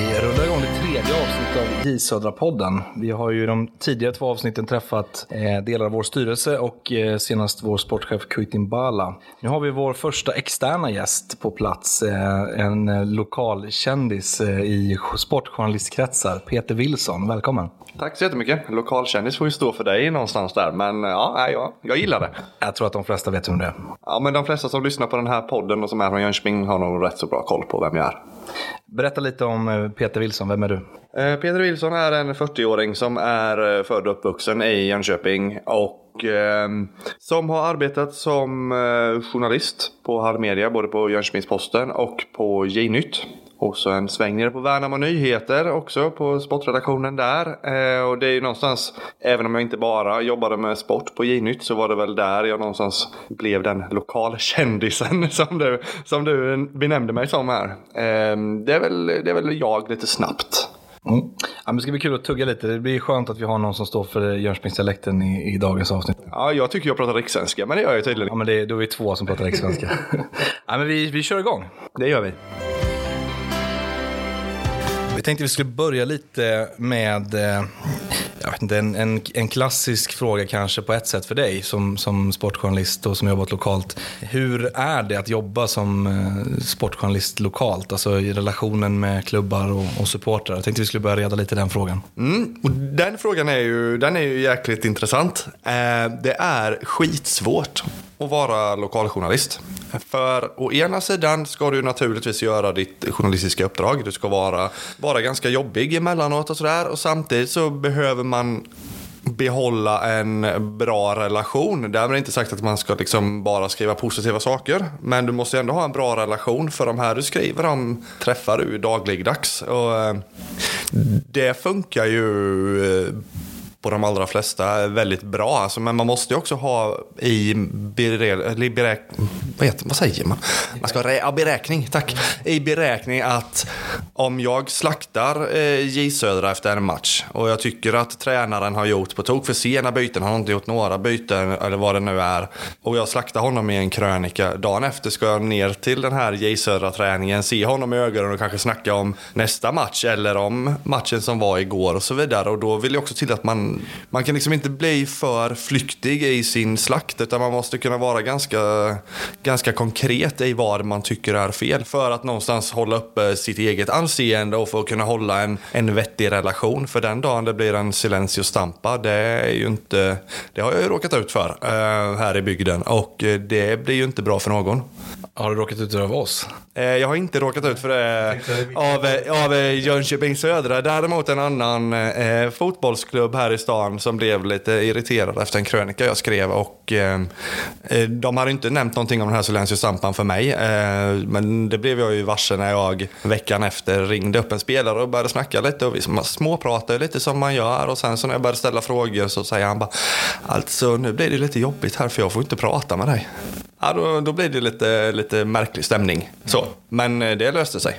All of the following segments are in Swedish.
Vi rullar igång det tredje avsnittet av J Södra-podden. Vi har ju de tidigare två avsnitten träffat delar av vår styrelse och senast vår sportchef Kujtim Bala. Nu har vi vår första externa gäst på plats, en lokal kändis i sportjournalistkretsar, Peter Wilson. Välkommen. Tack så jättemycket. Lokalkändis får ju stå för dig någonstans där, men jag gillar det. Jag tror att de flesta vet om det. Ja, men de flesta som lyssnar på den här podden och som är från Jönköping har nog rätt så bra koll på vem jag är. Berätta lite om Peter Wilson. Vem är du? Peter Wilson är en 40-åring som är född och uppvuxen i Jönköping och som har arbetat som journalist på Halmedia, både på Jönköpingsposten och på J-nytt. Och så en sväng nere på Värnamo Nyheter också, på sportredaktionen där. Och det är ju någonstans, även om jag inte bara jobbade med sport på J-nytt, så var det väl där jag någonstans blev den lokalkändisen som du benämnde mig som här. Det är väl jag lite snabbt. Mm. Ja, men ska bli kul att tugga lite. Det blir skönt att vi har någon som står för Jönköpingsdialekten i dagens avsnitt. Ja, jag tycker jag pratar rikssvenska, men det gör jag tydligen. Ja, men då är vi två som pratar rikssvenska. Ja, men vi kör igång. Det gör vi. Jag tänkte vi skulle börja lite med en klassisk fråga kanske på ett sätt för dig som sportjournalist och som jobbat lokalt. Hur är det att jobba som sportjournalist lokalt, alltså i relationen med klubbar och supportrar? Jag tänkte vi skulle börja reda lite den frågan. Och den frågan är ju jäkligt intressant. Det är skitsvårt att vara lokaljournalist. För å ena sidan ska du naturligtvis göra ditt journalistiska uppdrag. Du ska vara ganska jobbig emellanåt och sådär. Och samtidigt så behöver man behålla en bra relation. Därmed är inte sagt att man ska liksom bara skriva positiva saker, men du måste ändå ha en bra relation för de här du skriver om träffar du dagligdags. Och det funkar ju på de allra flesta väldigt bra, alltså, men man måste ju också ha i beräkning att om jag slaktar J Södra efter en match och jag tycker att tränaren har gjort på tok för sena byten, han har inte gjort några byten eller vad det nu är, och jag slaktar honom i en krönika, dagen efter ska jag ner till den här J Södra träningen, se honom i ögonen och kanske snacka om nästa match eller om matchen som var igår och så vidare. Och då vill jag också till att man kan liksom inte bli för flyktig i sin slakt, utan man måste kunna vara ganska konkret i vad man tycker är fel för att någonstans hålla upp sitt eget anseende och för att kunna hålla en vettig relation. För den dagen det blir en silencio stampa, det är ju inte, det har jag ju råkat ut för här i bygden, och det blir ju inte bra för någon. Har du råkat ut av oss? Jag har inte råkat ut för det av Jönköping Södra. Däremot en annan fotbollsklubb här i stan som blev lite irriterad efter en krönika jag skrev, och de hade inte nämnt någonting om den här silencio-stampan för mig, men det blev jag ju varse när jag veckan efter ringde upp en spelare och började snacka lite, och vi småpratade lite som man gör, och sen så när jag började ställa frågor så säger han bara, alltså nu blir det lite jobbigt här för jag får inte prata med dig. Ja, då blir det lite märklig stämning. Så. Men det löste sig.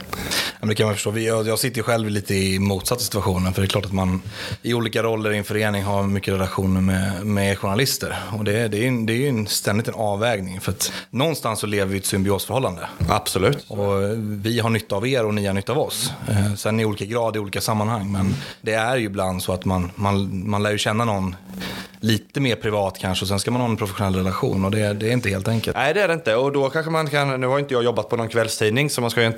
Ja, det kan man förstå. Jag sitter själv lite i motsatta situationen, för det är klart att man i olika roller i en förening har mycket relationer med journalister. Och det är ju ständigt en avvägning, för att någonstans så lever vi ett symbiosförhållande. Absolut. Och vi har nytta av er och ni har nytta av oss. Sen i olika grad, i olika sammanhang. Men det är ju ibland så att man lär ju känna någon lite mer privat kanske, och sen ska man ha en professionell relation, och det är inte helt enkelt. Nej, det är det inte, och då kanske man kan, nu har inte jag jobbat på någon kvällstidning så man ska ju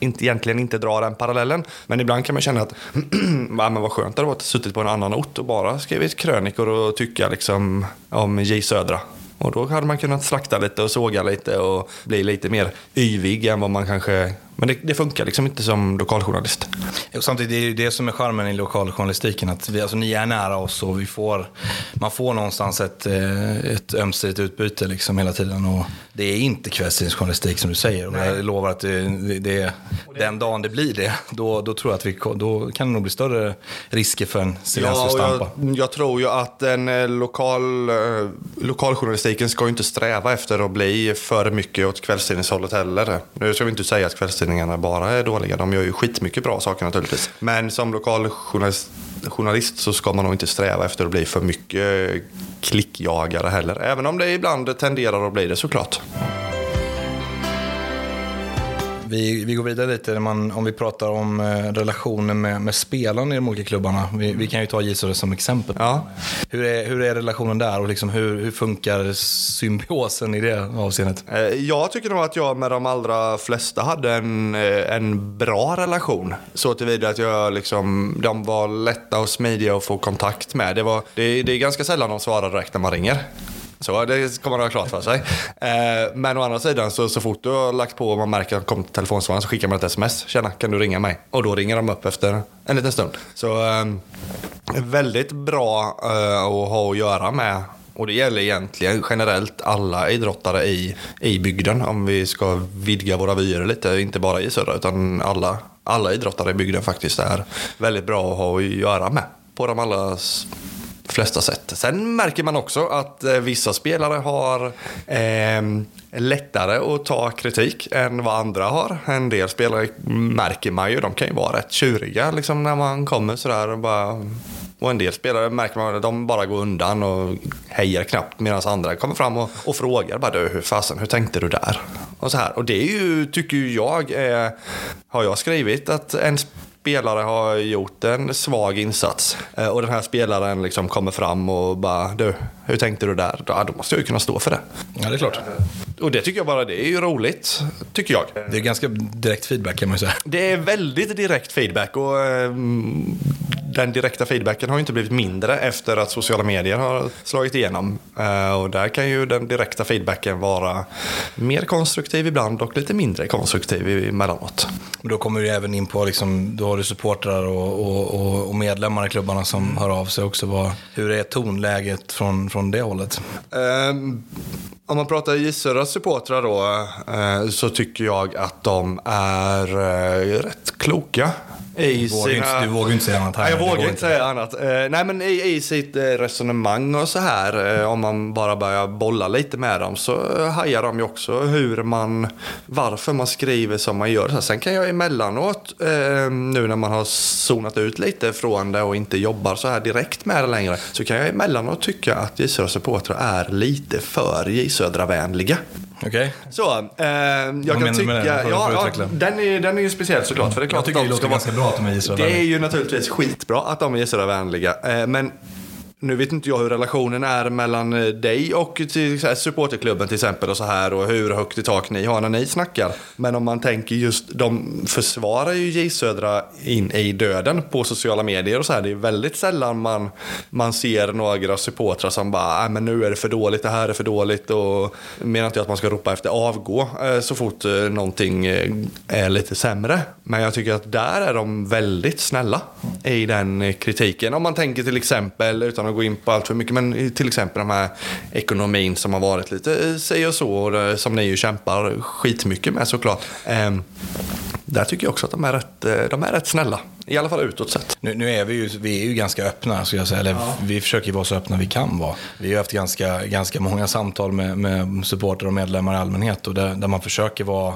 egentligen inte dra den parallellen, men ibland kan man känna att men vad skönt det var att suttit på en annan ort och bara skrivit krönikor och tycka liksom om J Södra. Och då hade man kunnat slakta lite och såga lite och bli lite mer yvig än vad man kanske... Men det funkar liksom inte som lokaljournalist. Och samtidigt är det ju det som är charmen i lokaljournalistiken, att vi, alltså, ni är nära oss och man får någonstans ett ömstigt utbyte liksom hela tiden, och det är inte kvällstidsjournalistik som du säger. Och jag lovar att den dagen det blir det, då tror jag att då kan det nog bli större risker för en silencio-stampa. Jag tror ju att en lokaljournalistiken ska ju inte sträva efter att bli för mycket åt kvällstidningshållet heller. Nu ska vi inte säga att kvällstidningarna bara är dåliga. De gör ju skitmycket bra saker naturligtvis. Men som lokaljournalist så ska man nog inte sträva efter att bli för mycket klickjagare heller. Även om det ibland tenderar att bli det, såklart. Vi går vidare lite när om vi pratar om relationer med spelarna i de olika klubbarna. Vi kan ju ta Gisore som exempel. Ja. Hur är relationen där och liksom hur funkar symbiosen i det avseendet? Jag tycker nog att jag med de allra flesta hade en bra relation. Så tillvida att jag liksom, de var lätta och smidiga att få kontakt med. Det är ganska sällan de svarar direkt när man ringer. Så det kommer man ha klart för sig. Men å andra sidan så fort du har lagt på och man märker att de kommer till telefonsvararen så skickar man ett sms. Tjena, kan du ringa mig? Och då ringer de upp efter en liten stund. Så väldigt bra att ha att göra med. Och det gäller egentligen generellt alla idrottare i bygden. Om vi ska vidga våra vyer lite. Inte bara i Södra utan alla idrottare i bygden faktiskt är väldigt bra att ha att göra med. På de alla flesta sätt. Sen märker man också att vissa spelare har lättare att ta kritik än vad andra har. En del spelare märker man ju, de kan ju vara rätt tjuriga liksom, när man kommer sådär och bara... Och en del spelare märker man att de bara går undan och hejar knappt medan andra kommer fram och frågar bara, du, hur tänkte du där? Och så här. Och det är ju, tycker jag, har jag skrivit att en spelare har gjort en svag insats och den här spelaren liksom kommer fram och bara, du, hur tänkte du där? Ja, då måste jag ju kunna stå för det. Ja, det är klart. Och det tycker jag bara, det är ju roligt, tycker jag. Det är ganska direkt feedback kan man ju säga. Det är väldigt direkt feedback och den direkta feedbacken har ju inte blivit mindre efter att sociala medier har slagit igenom. Och där kan ju den direkta feedbacken vara mer konstruktiv ibland och lite mindre konstruktiv emellanåt. Men då kommer vi även in på, liksom, då har du supportrar och medlemmar i klubbarna som hör av sig också. Hur är tonläget från det hållet? Om man pratar i Södras supportrar då, så tycker jag att de är rätt kloka. Du vågar inte säga annat här. Jag vågar inte säga annat. Nej, men i sitt resonemang och så här, om man bara börjar bolla lite med dem så hajar de ju också varför man skriver som man gör. Sen kan jag emellanåt, nu när man har zonat ut lite från det och inte jobbar så här direkt med det längre, så kan jag emellanåt tycka att J-Södra supportrar är lite för J-Södra-vänliga. Okej. Så, jag kan tycka... Den är ju speciell såklart. För det är klart jag att de ska vara... Bra att de är det är ju naturligtvis skitbra att de är J-Södra-vänliga. Men nu vet inte jag hur relationen är mellan dig och till supporterklubben till exempel och så här och hur högt i tak ni har när ni snackar. Men om man tänker just, de försvarar ju J-Södra in i döden på sociala medier och så här. Det är väldigt sällan man ser några supportrar som bara, men nu är det för dåligt, det här är för dåligt, och menar inte att man ska ropa efter avgå så fort någonting är lite sämre. Men jag tycker att där är de väldigt snälla i den kritiken. Om man tänker till exempel, utan att gå in på allt för mycket, men till exempel de här ekonomin som har varit lite si och så, och som ni ju kämpar skitmycket med såklart. Där tycker jag också att de är rätt snälla. I alla fall utåt sett. Nu är vi är ju ganska öppna, ska jag säga. Eller, ja. Vi försöker vara så öppna vi kan vara. Vi har haft ganska många samtal med supporter och medlemmar i allmänhet. Och där man försöker vara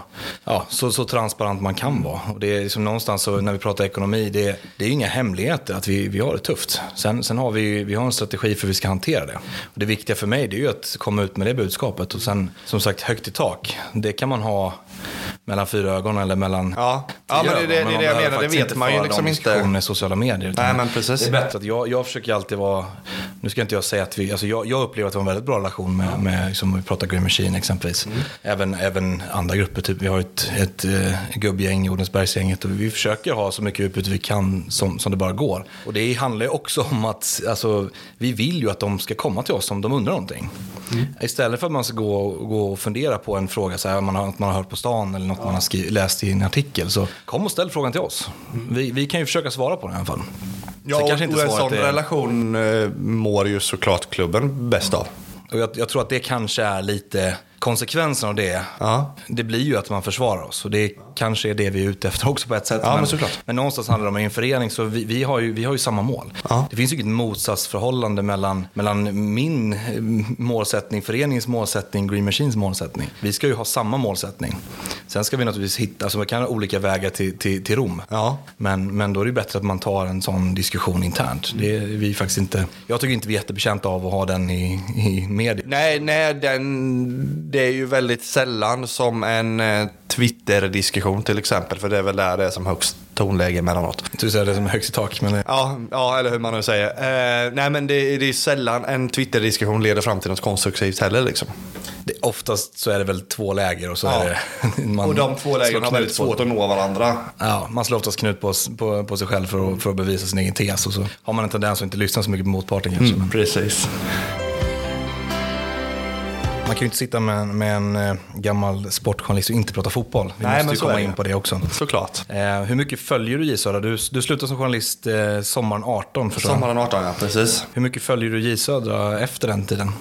så transparent man kan vara. Och det är liksom någonstans så, när vi pratar ekonomi, det är ju inga hemligheter att vi har det tufft. Sen har vi har en strategi för hur vi ska hantera det. Och det viktiga för mig, det är ju att komma ut med det budskapet. Och sen, som sagt, högt i tak. Det kan man ha mellan fyra ögon eller mellan... Ja, men det är det jag menar. Det vet man ju liksom. Med sociala medier. Nej, men precis. Det är bättre att jag försöker alltid vara, nu ska inte jag säga att vi, alltså jag upplever att det var en väldigt bra relation med liksom, vi pratar Green Machine exempelvis. Mm. Även andra grupper, typ vi har ett gubbgäng, Jordensbergsgänget, och vi försöker ha så mycket utbyte vi kan som det bara går. Och det handlar ju också om att, alltså, vi vill ju att de ska komma till oss om de undrar någonting. Mm. Istället för att man ska gå och fundera på en fråga så här, man har hört på stan eller något man har läst i en artikel, så kom och ställ frågan till oss. Mm. Vi kan ju försöka svara på den i alla fall. Ja, så kanske inte en sån relation mår ju såklart klubben bäst av. Och jag tror att det kanske är lite konsekvensen av det. Ja. Det blir ju att man försvarar oss, och det kanske är det vi är ute efter också på ett sätt. Ja, men någonstans handlar det om en förening, så vi har ju samma mål. Ja. Det finns ju inget motsatsförhållande mellan min målsättning, föreningens målsättning, Green Machines målsättning. Vi ska ju ha samma målsättning. Sen ska vi naturligtvis hitta, alltså man kan ha olika vägar till Rom. Ja. Men då är det bättre att man tar en sån diskussion internt. Det är vi faktiskt inte, jag tycker inte vi är jättebekänta av att ha den i media. Nej, det är ju väldigt sällan som en Twitter-diskussion till exempel, för det är väl där det är som högst tonläge emellanåt. Du säger det som högst i tak, men... Ja, eller hur man nu säger. Nej, men det är sällan en Twitter-diskussion leder fram till något konstruktivt heller liksom. Oftast så är det väl två läger och så är det, man, och de två lägren har väldigt svårt att nå varandra. Ja, man slår oftast knut på sig själv för att bevisa sin egen tes, och så har man en tendens att inte lyssna så mycket på motparten kanske. Men... Precis. Man kan ju inte sitta med en gammal sportjournalist och inte prata fotboll. Vi måste ju komma in på det också. Såklart. Hur mycket följer du J Södra? Du slutade som journalist sommaren 18, förstår jag. Sommaren 18, ja, precis. Hur mycket följer du J Södra efter den tiden?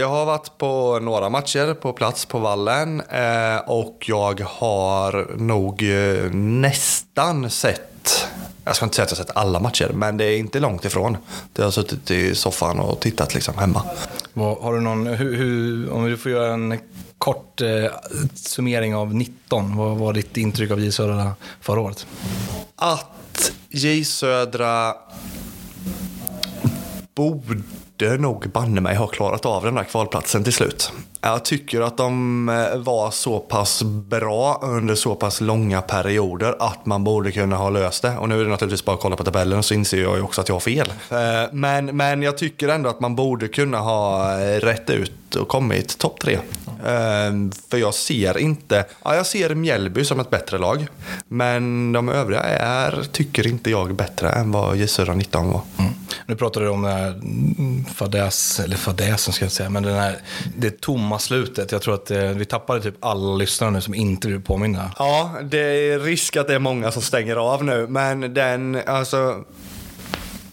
Jag har varit på några matcher på plats på Vallen. Och jag har nog nästan sett... Jag ska inte säga att jag har sett alla matcher, men det är inte långt ifrån. Jag har suttit i soffan och tittat liksom hemma. Har du någon, om du får göra en kort summering av 19, vad var ditt intryck av J Södra förra året? Att J Södra borde nog banne mig ha klarat av den där kvalplatsen till slut. Jag tycker att de var så pass bra under så pass långa perioder att man borde kunna ha löst det. Och nu är det naturligtvis bara att kolla på tabellen, så inser jag ju också att jag har fel. Men jag tycker ändå att man borde kunna ha rätt ut och kommit topp 3. För jag ser inte... Ja, jag ser Mjällby som ett bättre lag. Men de övriga tycker inte jag bättre än vad J Södra 19 var. Mm. Nu pratar du om den här fadäsen ska jag säga, men den här, det tomma slutet. Jag tror att vi tappade typ alla lyssnare nu som inte vill påminna. Ja, det är risk att det är många som stänger av nu, men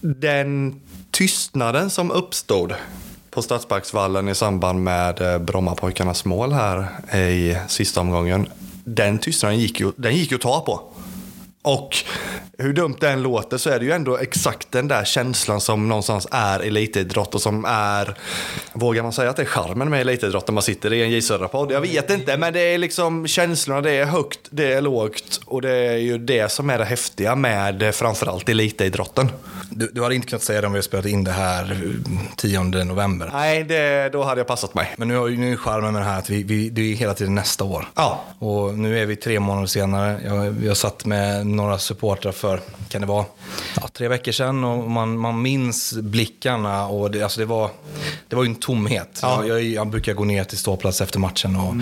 den tystnaden som uppstod på Stadsbaksvallen i samband med Brommapojkarnas mål här i sista omgången, den tystnaden gick ju att ta på. Och hur dumt det än låter så är det ju ändå exakt den där känslan som någonstans är elitidrott och som är, vågar man säga att det är charmen med elitidrott när man sitter i en J Södra-podd? Jag vet inte, men det är liksom känslorna, det är högt, det är lågt, och det är ju det som är det häftiga med framförallt elitidrotten. Du hade inte kunnat säga det om vi spelade in det här 10 november. Nej, då hade jag passat mig. Men nu har ju charmen med det här att det är hela tiden nästa år. Ja. Och nu är vi 3 månader senare. Jag satt med några supportrar för, kan det vara 3 veckor sedan, och man minns blickarna, och det var ju en tomhet. Ja. Jag brukar gå ner till ståplats efter matchen och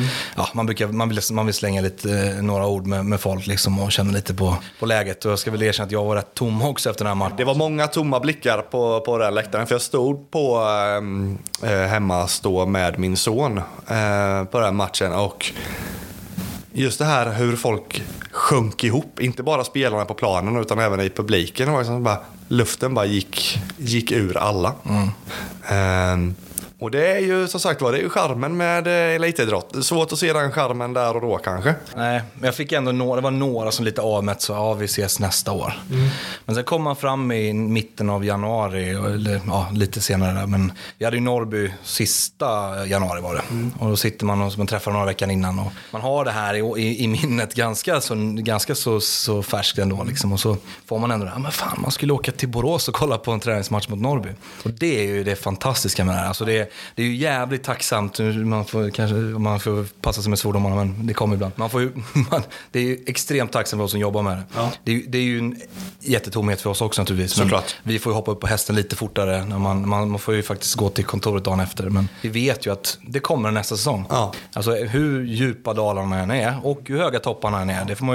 man vill slänga lite några ord med folk liksom, och känna lite på läget, och jag ska väl erkänna att jag var rätt tom också efter den här matchen. Det var många tomma blickar på den här läktaren, för jag stod hemma stå med min son på den här matchen, och just det här hur folk sjönk ihop, inte bara spelarna på planen utan även i publiken, och liksom bara, luften bara gick ur alla. Och det är ju som sagt, det är ju charmen med elitidrott. Svårt att se den charmen där och då kanske. Nej, men jag fick ändå det var några som lite avmätt, så vi ses nästa år. Mm. Men sen kom man fram i mitten av januari, eller lite senare där, men vi hade ju Norrby sista januari var det. Mm. Och då sitter man och man träffar några veckan innan, och man har det här i minnet ganska så färskt ändå liksom, och så får man ändå det här, men fan, man skulle åka till Borås och kolla på en träningsmatch mot Norrby. Och det är ju det fantastiska med det här. Alltså det är ju jävligt tacksamt. Man får kanske, man får passa sig med svordomar, men det kommer ibland. Det är ju extremt tacksamt för oss som jobbar med det. Ja. Det är ju en jättetomhet för oss också naturligtvis. Men vi får ju hoppa upp på hästen lite fortare när man får ju faktiskt gå till kontoret dagen efter. Men vi vet ju att det kommer nästa säsong. Ja. Alltså hur djupa dalarna än är och hur höga topparna än är, det får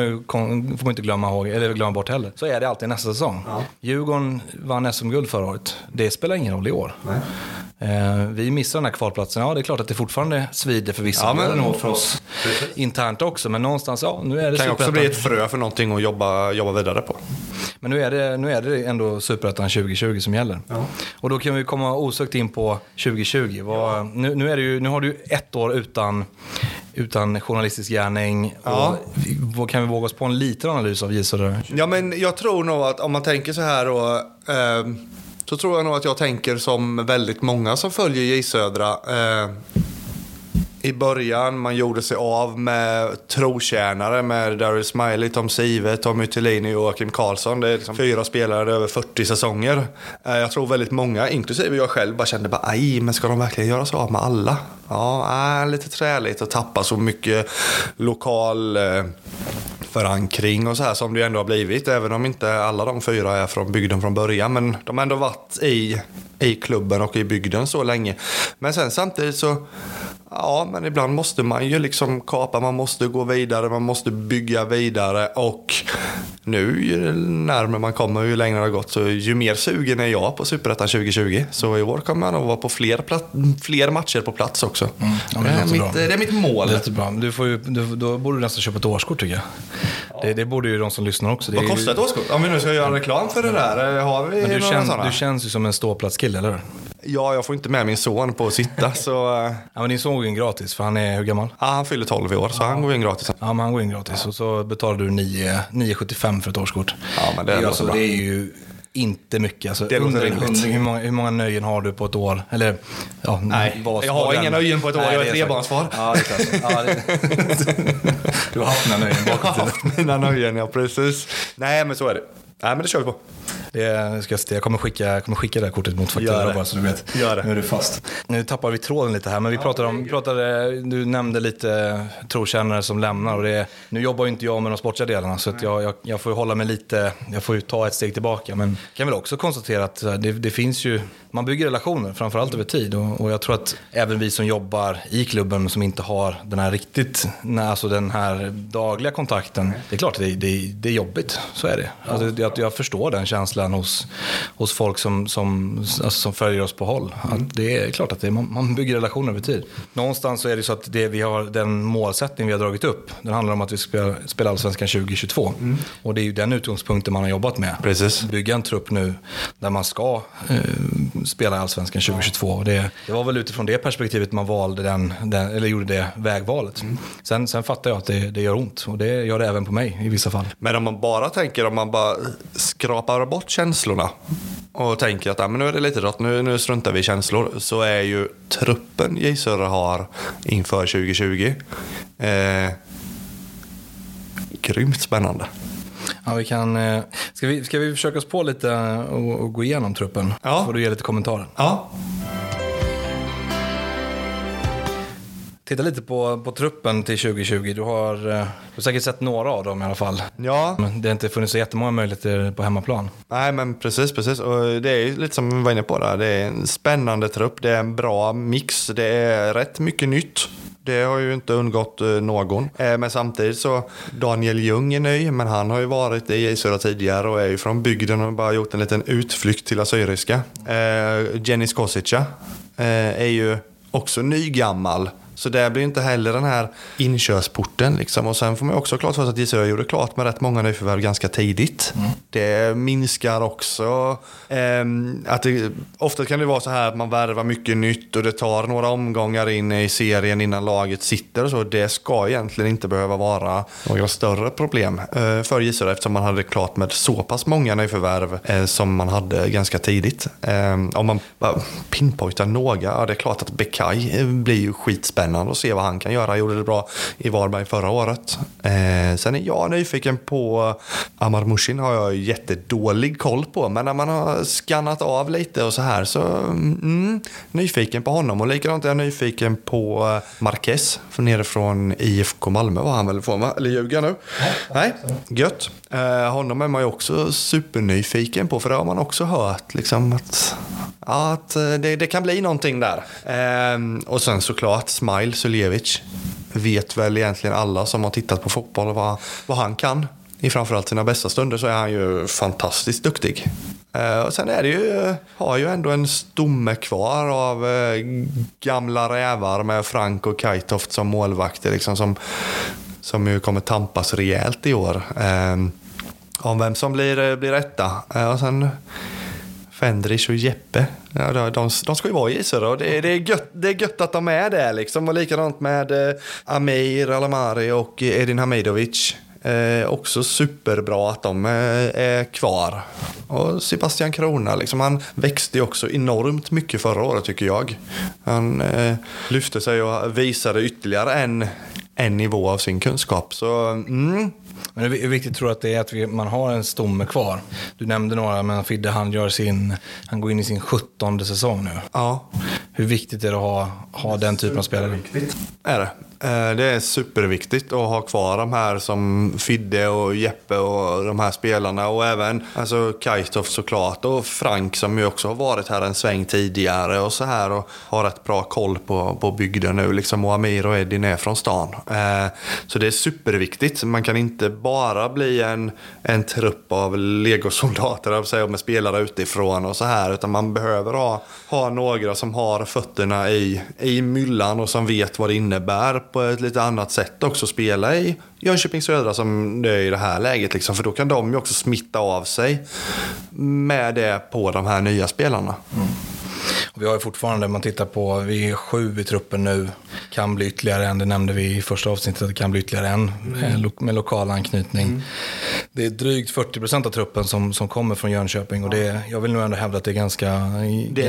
man inte glömma bort heller. Så är det alltid nästa säsong. Ja. Djurgården vann SM-guld förra året. Det spelar ingen roll i år. Nej. Vi missar den här kvalplatsen. Ja, det är klart att det fortfarande svider för vissa. Ja, men nog för oss internt också. Men någonstans, nu är det kan också bli ett frö för någonting att jobba vidare på. Men nu är det ändå Superettan 2020 som gäller. Ja. Och då kan vi komma osökt in på 2020. Nu har du ett år utan journalistisk gärning. Ja. Och kan vi våga oss på en liten analys av J Södra? Ja, men jag tror nog att om man tänker så här och... så tror jag nog att jag tänker som väldigt många som följer J Södra i början. Man gjorde sig av med trotjänare med Darijan Smiley, Tom Siviero, Tom Pettersson och Joakim Karlsson. Det är liksom 4 spelare över 40 säsonger. Jag tror väldigt många, inklusive jag själv, bara kände bara, aj, men ska de verkligen göra sig av med alla? Ja, lite träligt att tappa så mycket lokal förankring och så här som det ändå har blivit, även om inte alla de 4 är från bygden från början, men de har ändå varit i klubben och i bygden så länge. Men sen samtidigt så, ja, men ibland måste man ju liksom kapa, man måste gå vidare, man måste bygga vidare, och nu ju närmare man kommer, ju längre det har gått, så ju mer sugen är jag på Superettan 2020, så i år kommer jag nog vara på fler matcher på plats också. Det är mitt mål. Det är bra. Du får ju, då borde du nästan köpa ett årskort, tycker jag. Ja. Det borde ju de som lyssnar också. Vad kostar ett årskort? Om vi nu ska göra reklam för det där, har vi några sådana? Du känns ju som en ståplatskille, eller? Ja, jag får inte med min son på att sitta, så... Ja, men din son går in gratis, för han är hur gammal? Ja, han fyller 12 i år, så han går in gratis. Ja, men han går in gratis, och så betalar du 9,75 för ett årskort. Ja, men det är alltså, bra. Det är ju... inte mycket, alltså, det är hur många nöjen har du på ett år? Eller, ja, nej, jag har inga nöjen på ett år. Nej, jag är trebarnsfar. Ja, du har haft mina nöjen bakåt. Mina nöjen, ja, precis. Nej, men så är det. Nej, men det kör vi på. Jag kommer skicka det här kortet mot faktura, bara så du vet. Gör det. Nu är du fast. Nu tappar vi tråden lite här, men vi pratade, du nämnde lite trotjänare som lämnar, och det, nu jobbar ju inte jag med de sportsliga delarna, så att jag får ju hålla mig lite, jag får ju ta ett steg tillbaka, men kan väl också konstatera att det finns ju, man bygger relationer framförallt över tid, och jag tror att även vi som jobbar i klubben, som inte har den här riktigt, alltså den här dagliga kontakten, det är klart det är jobbigt, så är det. Alltså, jag förstår den känslan hos folk som följer oss på håll. Att det är klart att man bygger relationer över tid. Någonstans så är det så att vi har den målsättning vi har dragit upp. Den handlar om att vi ska spela Allsvenskan 2022. Mm. Och det är ju den utgångspunkten man har jobbat med. Precis. Bygga en trupp nu där man ska spela Allsvenskan 2022. Och det var väl utifrån det perspektivet man valde eller gjorde det vägvalet. Mm. Sen fattar jag att det gör ont. Och det gör det även på mig i vissa fall. Men om man bara skrapar bort känslorna och tänker att men nu är det lite rått, nu struntar vi i känslor, så är ju truppen J Södra har inför 2020 grymt spännande. Ja, vi kan, ska vi försöka oss på lite och gå igenom truppen? Ja. Så får du ge lite kommentarer. Ja. Titta lite på truppen till 2020. Du har säkert sett några av dem i alla fall. Ja. Men det har inte funnits så jättemånga möjligheter på hemmaplan. Nej, men precis. Och det är ju lite som vi var inne på där. Det är en spännande trupp. Det är en bra mix. Det är rätt mycket nytt. Det har ju inte undgått någon. Men samtidigt så, Daniel Jung är ny, men han har ju varit i J Södra tidigare och är ju från bygden och bara gjort en liten utflykt till Assyriska. Jens Cauŝić är ju också nygammal. Så det blir inte heller den här inkörsporten liksom. Och sen får man också klart för att J Södra gjorde klart med rätt många nyförvärv ganska tidigt. Mm. Det minskar också. Ofta kan det vara så här att man värvar mycket nytt och det tar några omgångar in i serien innan laget sitter. Och så det ska egentligen inte behöva vara några större problem för J Södra, eftersom man hade klart med så pass många nyförvärv som man hade ganska tidigt. Om man pinpointar några, ja, det är klart att Bekaj blir ju skitspännande och se vad han kan göra. Han gjorde det bra i Varberg förra året. Sen är jag nyfiken på Amar Mushin, har jag jättedålig koll på, men när man har skannat av lite och så här, så nyfiken på honom. Och likadant är jag nyfiken på Marquez från nerifrån IFK Malmö, var han väl från, eller ljuga nu? Nej, gött. Honom är man ju också supernyfiken på, för det har man också hört liksom, att det kan bli någonting där. Och sen såklart Smile Suljevic, vet väl egentligen alla som har tittat på fotboll och vad han kan. I framförallt sina bästa stunder så är han ju fantastiskt duktig. Och sen är det ju, har ju ändå en stomme kvar av gamla rävar med Frank och Kajtoft som målvakter liksom, som ju kommer tampas rejält i år. Om vem som blir rätta. Och sen Fendrich och Jeppe. Ja, de ska ju vara i Södra, och det är gött att de är där liksom. Och likadant med Amir, Alamari och Edin Hamidović. Också superbra att de är kvar. Och Sebastian Krona, liksom, han växte ju också enormt mycket förra året tycker jag. Han lyfte sig och visade ytterligare en nivå av sin kunskap. Så men det är viktigt, tror jag, att det är att man har en stomme kvar. Du nämnde några, men Fidde, han går in i sin 17:e säsong nu. Ja. Hur viktigt är det att ha den typen av spelare? Är det? Det är superviktigt att ha kvar de här som Fidde och Jeppe och de här spelarna, och även alltså Kajtoff såklart, och Frank som ju också har varit här en sväng tidigare och så här och har rätt bra koll på bygden nu liksom, och Amir och Edin är från stan. Så det är superviktigt. Man kan inte bara bli en trupp av legosoldater med spelare utifrån och så här, utan man behöver ha några som har fötterna i myllan och som vet vad det innebär på ett lite annat sätt också, spela i Jönköping Södra som det är i det här läget liksom, för då kan de ju också smitta av sig med det på de här nya spelarna. Mm. Och vi har ju fortfarande, man tittar på, vi är 7 i truppen nu, kan bli ytterligare en, det nämnde vi i första avsnittet, det kan bli ytterligare en med lokal anknytning. Mm. Det är drygt 40% av truppen som kommer från Jönköping, och det, jag vill nog ändå hävda att det är ganska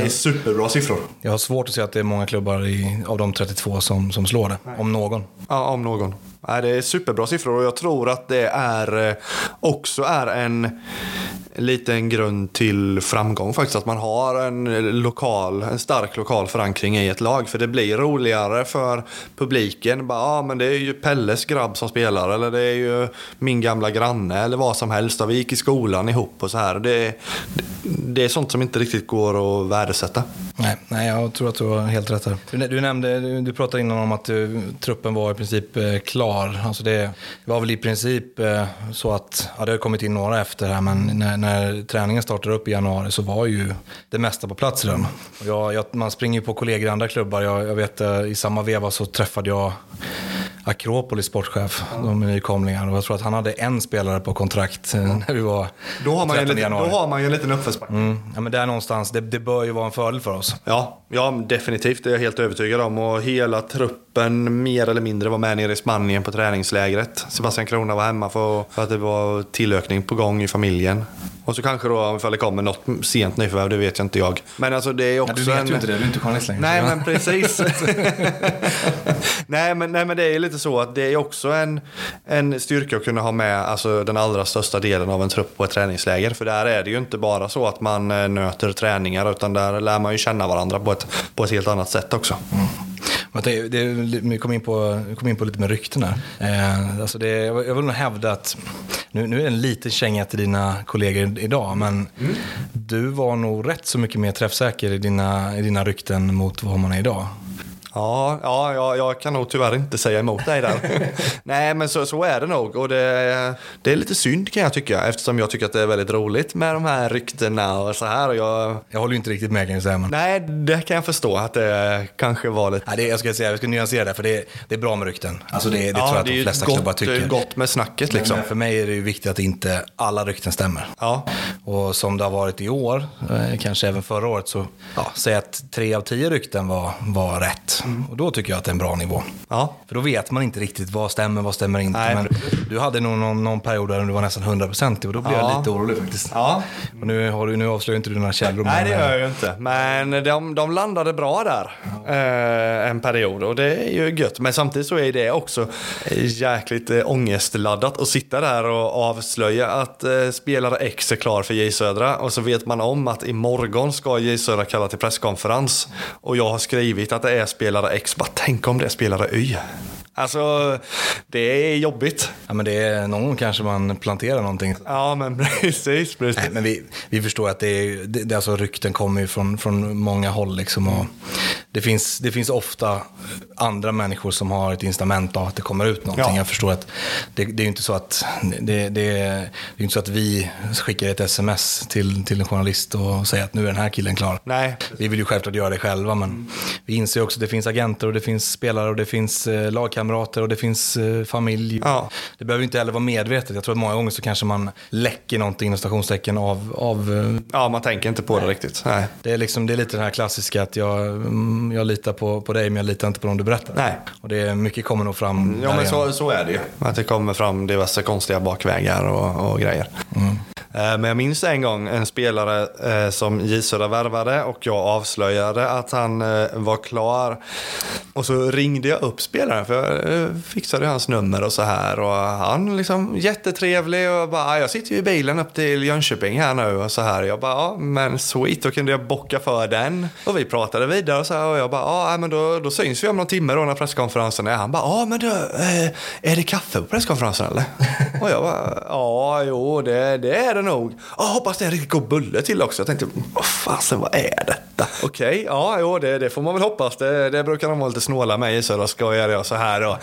superbra siffror. Jag har svårt att se att det är många klubbar av de 32 som slår det. Nej. Om någon. Ja, om någon. Ja, det är superbra siffror, och jag tror att det är också är en liten grund till framgång faktiskt, att man har en stark lokal förankring i ett lag, för det blir roligare för publiken. Bara, men det är ju Pelles grabb som spelar, eller det är ju min gamla granne eller vad som helst, vi gick i skolan ihop och så här. Det är sånt som inte riktigt går att värdesätta. Nej, jag tror att du har helt rätt här. Du pratade innan om att truppen var i princip klar. Alltså det var väl i princip så att det har kommit in några efter här, men när träningen startade upp i januari så var ju det mesta på plats i den. Och man springer ju på kollegor i andra klubbar. Jag vet, i samma veva så träffade jag Akropolis sportchef, de är nykomlingar, och jag tror att han hade en spelare på kontrakt när vi var 13 januari. Då har man ju en liten uppförsback. Ja, men där någonstans, det bör ju vara en fördel för oss. Ja, definitivt, det är jag helt övertygad om, och hela truppen mer eller mindre var med nere i Spanien på träningslägret. Sebastian Krona var hemma för att det var tillökning på gång i familjen. Och så kanske då, om det kommer något sent nyförvärv, det vet jag inte jag. Men alltså det är också... Nej, du vet ju inte det, du är inte journalist längre. Nej, men precis. nej, men det är lite så att det är också en styrka att kunna ha med, alltså, den allra största delen av en trupp på ett träningsläger. För där är det ju inte bara så att man nöter träningar, utan där lär man ju känna varandra på ett helt annat sätt också. Mm. Vi kom in på lite med rykten här. Alltså jag vill nog hävda att nu är det en liten känga till dina kollegor idag, men du var nog rätt så mycket mer träffsäker i dina rykten mot vad man är idag. Ja, jag kan nog tyvärr inte säga emot dig där. Nej, men så är det nog, och det är lite synd kan jag tycka, eftersom jag tycker att det är väldigt roligt med de här ryktena och så här, och jag håller ju inte riktigt med, kan jag säga, men... Nej, det kan jag förstå att det kanske var lite... Ja, jag ska nyansera det, för det är bra med rykten. Alltså det tror jag att de flesta klubbar tycker. Det är gott med snacket liksom. Men för mig är det ju viktigt att inte alla rykten stämmer. Ja. Och som det har varit i år, kanske även förra året, så säg att 3 av 10 rykten var rätt. Och då tycker jag att det är en bra nivå. Ja. För då vet man inte riktigt vad stämmer inte. Nej. Men du hade nog någon period där du var nästan 100%, och då blev jag lite orolig faktiskt. Ja. Och nu avslöjar inte du några källor. Nej, det gör jag inte. Men de landade bra där en period, och det är ju gött. Men samtidigt så är det också jäkligt ångestladdat att sitta där och avslöja att spelare X är klar för J Södra, och så vet man om att imorgon ska J Södra kalla till presskonferens, och jag har skrivit att det är spelare X. Bara tänk om det är spelare Y. Alltså, det är jobbigt. Ja, men det är någon gång kanske man planterar någonting. Ja, men precis. Nej, men vi förstår att det är alltså, rykten kommer ju från många håll liksom, och det finns ofta andra människor som har ett instrument av att det kommer ut någonting. Ja. Jag förstår att det är ju inte så att det är inte så att vi skickar ett SMS till en journalist och säger att nu är den här killen klar. Nej. Vi vill ju självklart göra det själva, men vi inser också att det finns agenter, och det finns spelare, och det finns lagkamrater, och det finns familj. Ja. Det behöver inte heller vara medvetet. Jag tror att många gånger så kanske man läcker någonting inom stationstecken av... Ja, man tänker inte på det riktigt. Nej. Det är lite den här klassiska att liksom, jag litar på dig men jag litar inte på dem du berättar. Nej. Och det är mycket kommer nog fram. Ja men så är det ju. Att det kommer fram diverse konstiga bakvägar och grejer. Mm. Men jag minns en gång en spelare som J Södra värvade och jag avslöjade att han var klar. Och så ringde jag upp spelaren för jag fixade hans nummer och så här. Och han liksom jättetrevlig och bara, jag sitter ju i bilen upp till Jönköping här nu och så här. Jag bara, ja men sweet, då kunde jag bocka för den. Och vi pratade vidare och så här och jag bara, ja men då syns vi om någon timme då när presskonferensen är. Han bara, ja men du, är det kaffe på presskonferensen eller? Och jag bara, ja jo det är det nog. Ja hoppas det är en riktigt god bulle till också. Jag tänkte, vad är detta? Okej, ja jo det får man väl hoppas. Det brukar de vara lite snåla mig så då skojar jag så här då.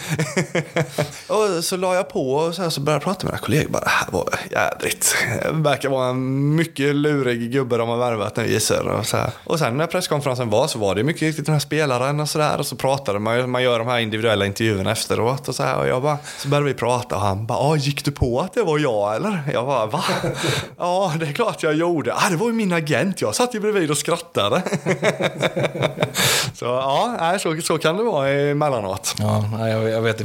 Och så la jag på och så började jag prata med mina kollegor. Bara, det här var jädrigt. Det verkar vara en mycket lurig gubbe de har värvat nu i Södra och så här. Och sen när presskonferensen var det mycket riktigt den här spelaren och så där. Och så pratade man gör de här individuella intervjuerna efteråt och så här. Och jag bara, så började vi prata och han bara, gick du på att det var jag eller? Jag bara, va? Ja, det är klart jag gjorde. Det var ju min agent. Jag satt ju bredvid och skrattade. Så ja, så kan det vara emellanåt. Ja, jag vet det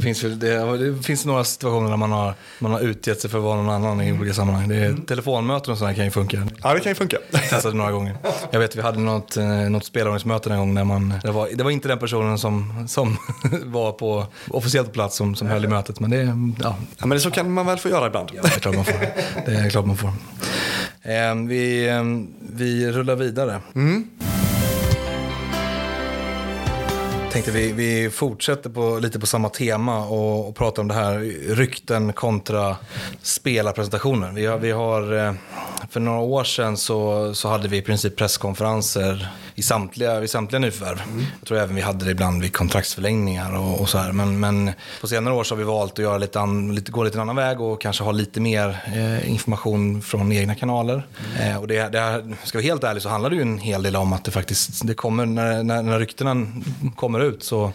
finns några situationer där man har utgett sig för att vara någon annan i olika sammanhang. Det är telefonmöten och sådär kan ju funka. Ja, det kan ju funka. Testade några gånger. Jag vet vi hade något spelordningsmöte en gång där det var inte den personen som var på officiellt plats som höll i mötet, men det men det så kan man väl få göra ibland. Ja, det är klart man får. Vi rullar vidare. Mm. Tänkte vi fortsätter lite på samma tema och pratar om det här rykten kontra spelarpresentationer. Vi har för några år sedan så hade vi i princip presskonferenser i samtliga nyförvärv. Mm. Jag tror även vi hade det ibland vid kontraktsförlängningar och så här. Men på senare år så har vi valt att göra gå lite en annan väg och kanske ha lite mer information från egna kanaler. Mm. Och det ska vara helt ärligt så handlar det ju en hel del om att det faktiskt det kommer när ryktena kommer ut så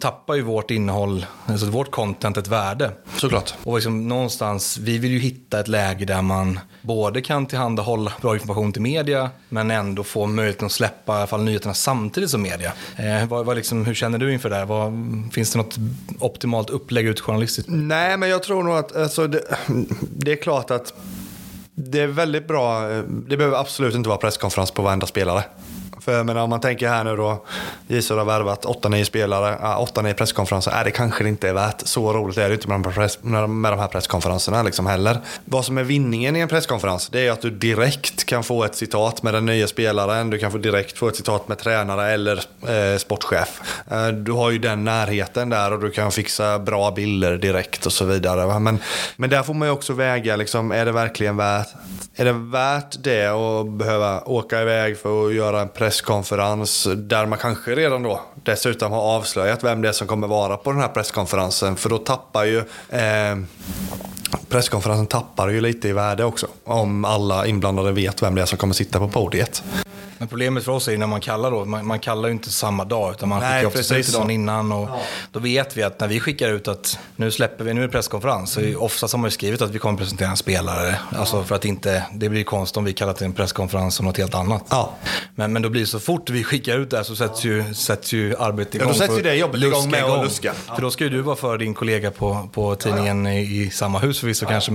tappar ju vårt innehåll, alltså vårt content ett värde. Såklart. Och liksom någonstans, vi vill ju hitta ett läge där man både kan tillhandahålla bra information till media men ändå få möjligheten att släppa i alla fall nyheterna samtidigt som media. Hur känner du inför det här? Finns det något optimalt upplägg ut journalistiskt? Nej, men jag tror nog att alltså, det är klart att det är väldigt bra. Det behöver absolut inte vara presskonferens på varenda spelare. För men om man tänker här nu då, J Södra har värvat 8-9 spelare, 8-9 presskonferenser, det kanske inte är värt. Så roligt är det inte med de här presskonferenserna liksom heller. Vad som är vinningen i en presskonferens, det är att du direkt kan få ett citat med den nya spelaren, du kan direkt få ett citat med tränare eller sportchef. Du har ju den närheten där och du kan fixa bra bilder direkt och så vidare. Va? Men där får man ju också väga, liksom, är det verkligen värt? Är det värt det att behöva åka iväg för att göra en presskonferens där man kanske redan då dessutom har avslöjat vem det är som kommer vara på den här presskonferensen, för då tappar ju presskonferensen tappar ju lite i värde också om alla inblandade vet vem det är som kommer sitta på podiet. Men problemet för oss är ju när man kallar då, man kallar ju inte samma dag utan man skickar precis dagen innan och då vet vi att när vi skickar ut att nu är det presskonferens, så oftast har man ju skrivit att vi kommer presentera en spelare, alltså för att inte, det blir ju konstigt om vi kallar till en presskonferens om något helt annat. Ja. Men då blir det så fort vi skickar ut det här så sätts ju arbetet igång. Ja, då sätts ju det jobbet igång med att luska. Ja. För då ska ju du vara för din kollega på tidningen i samma hus förvisso kanske,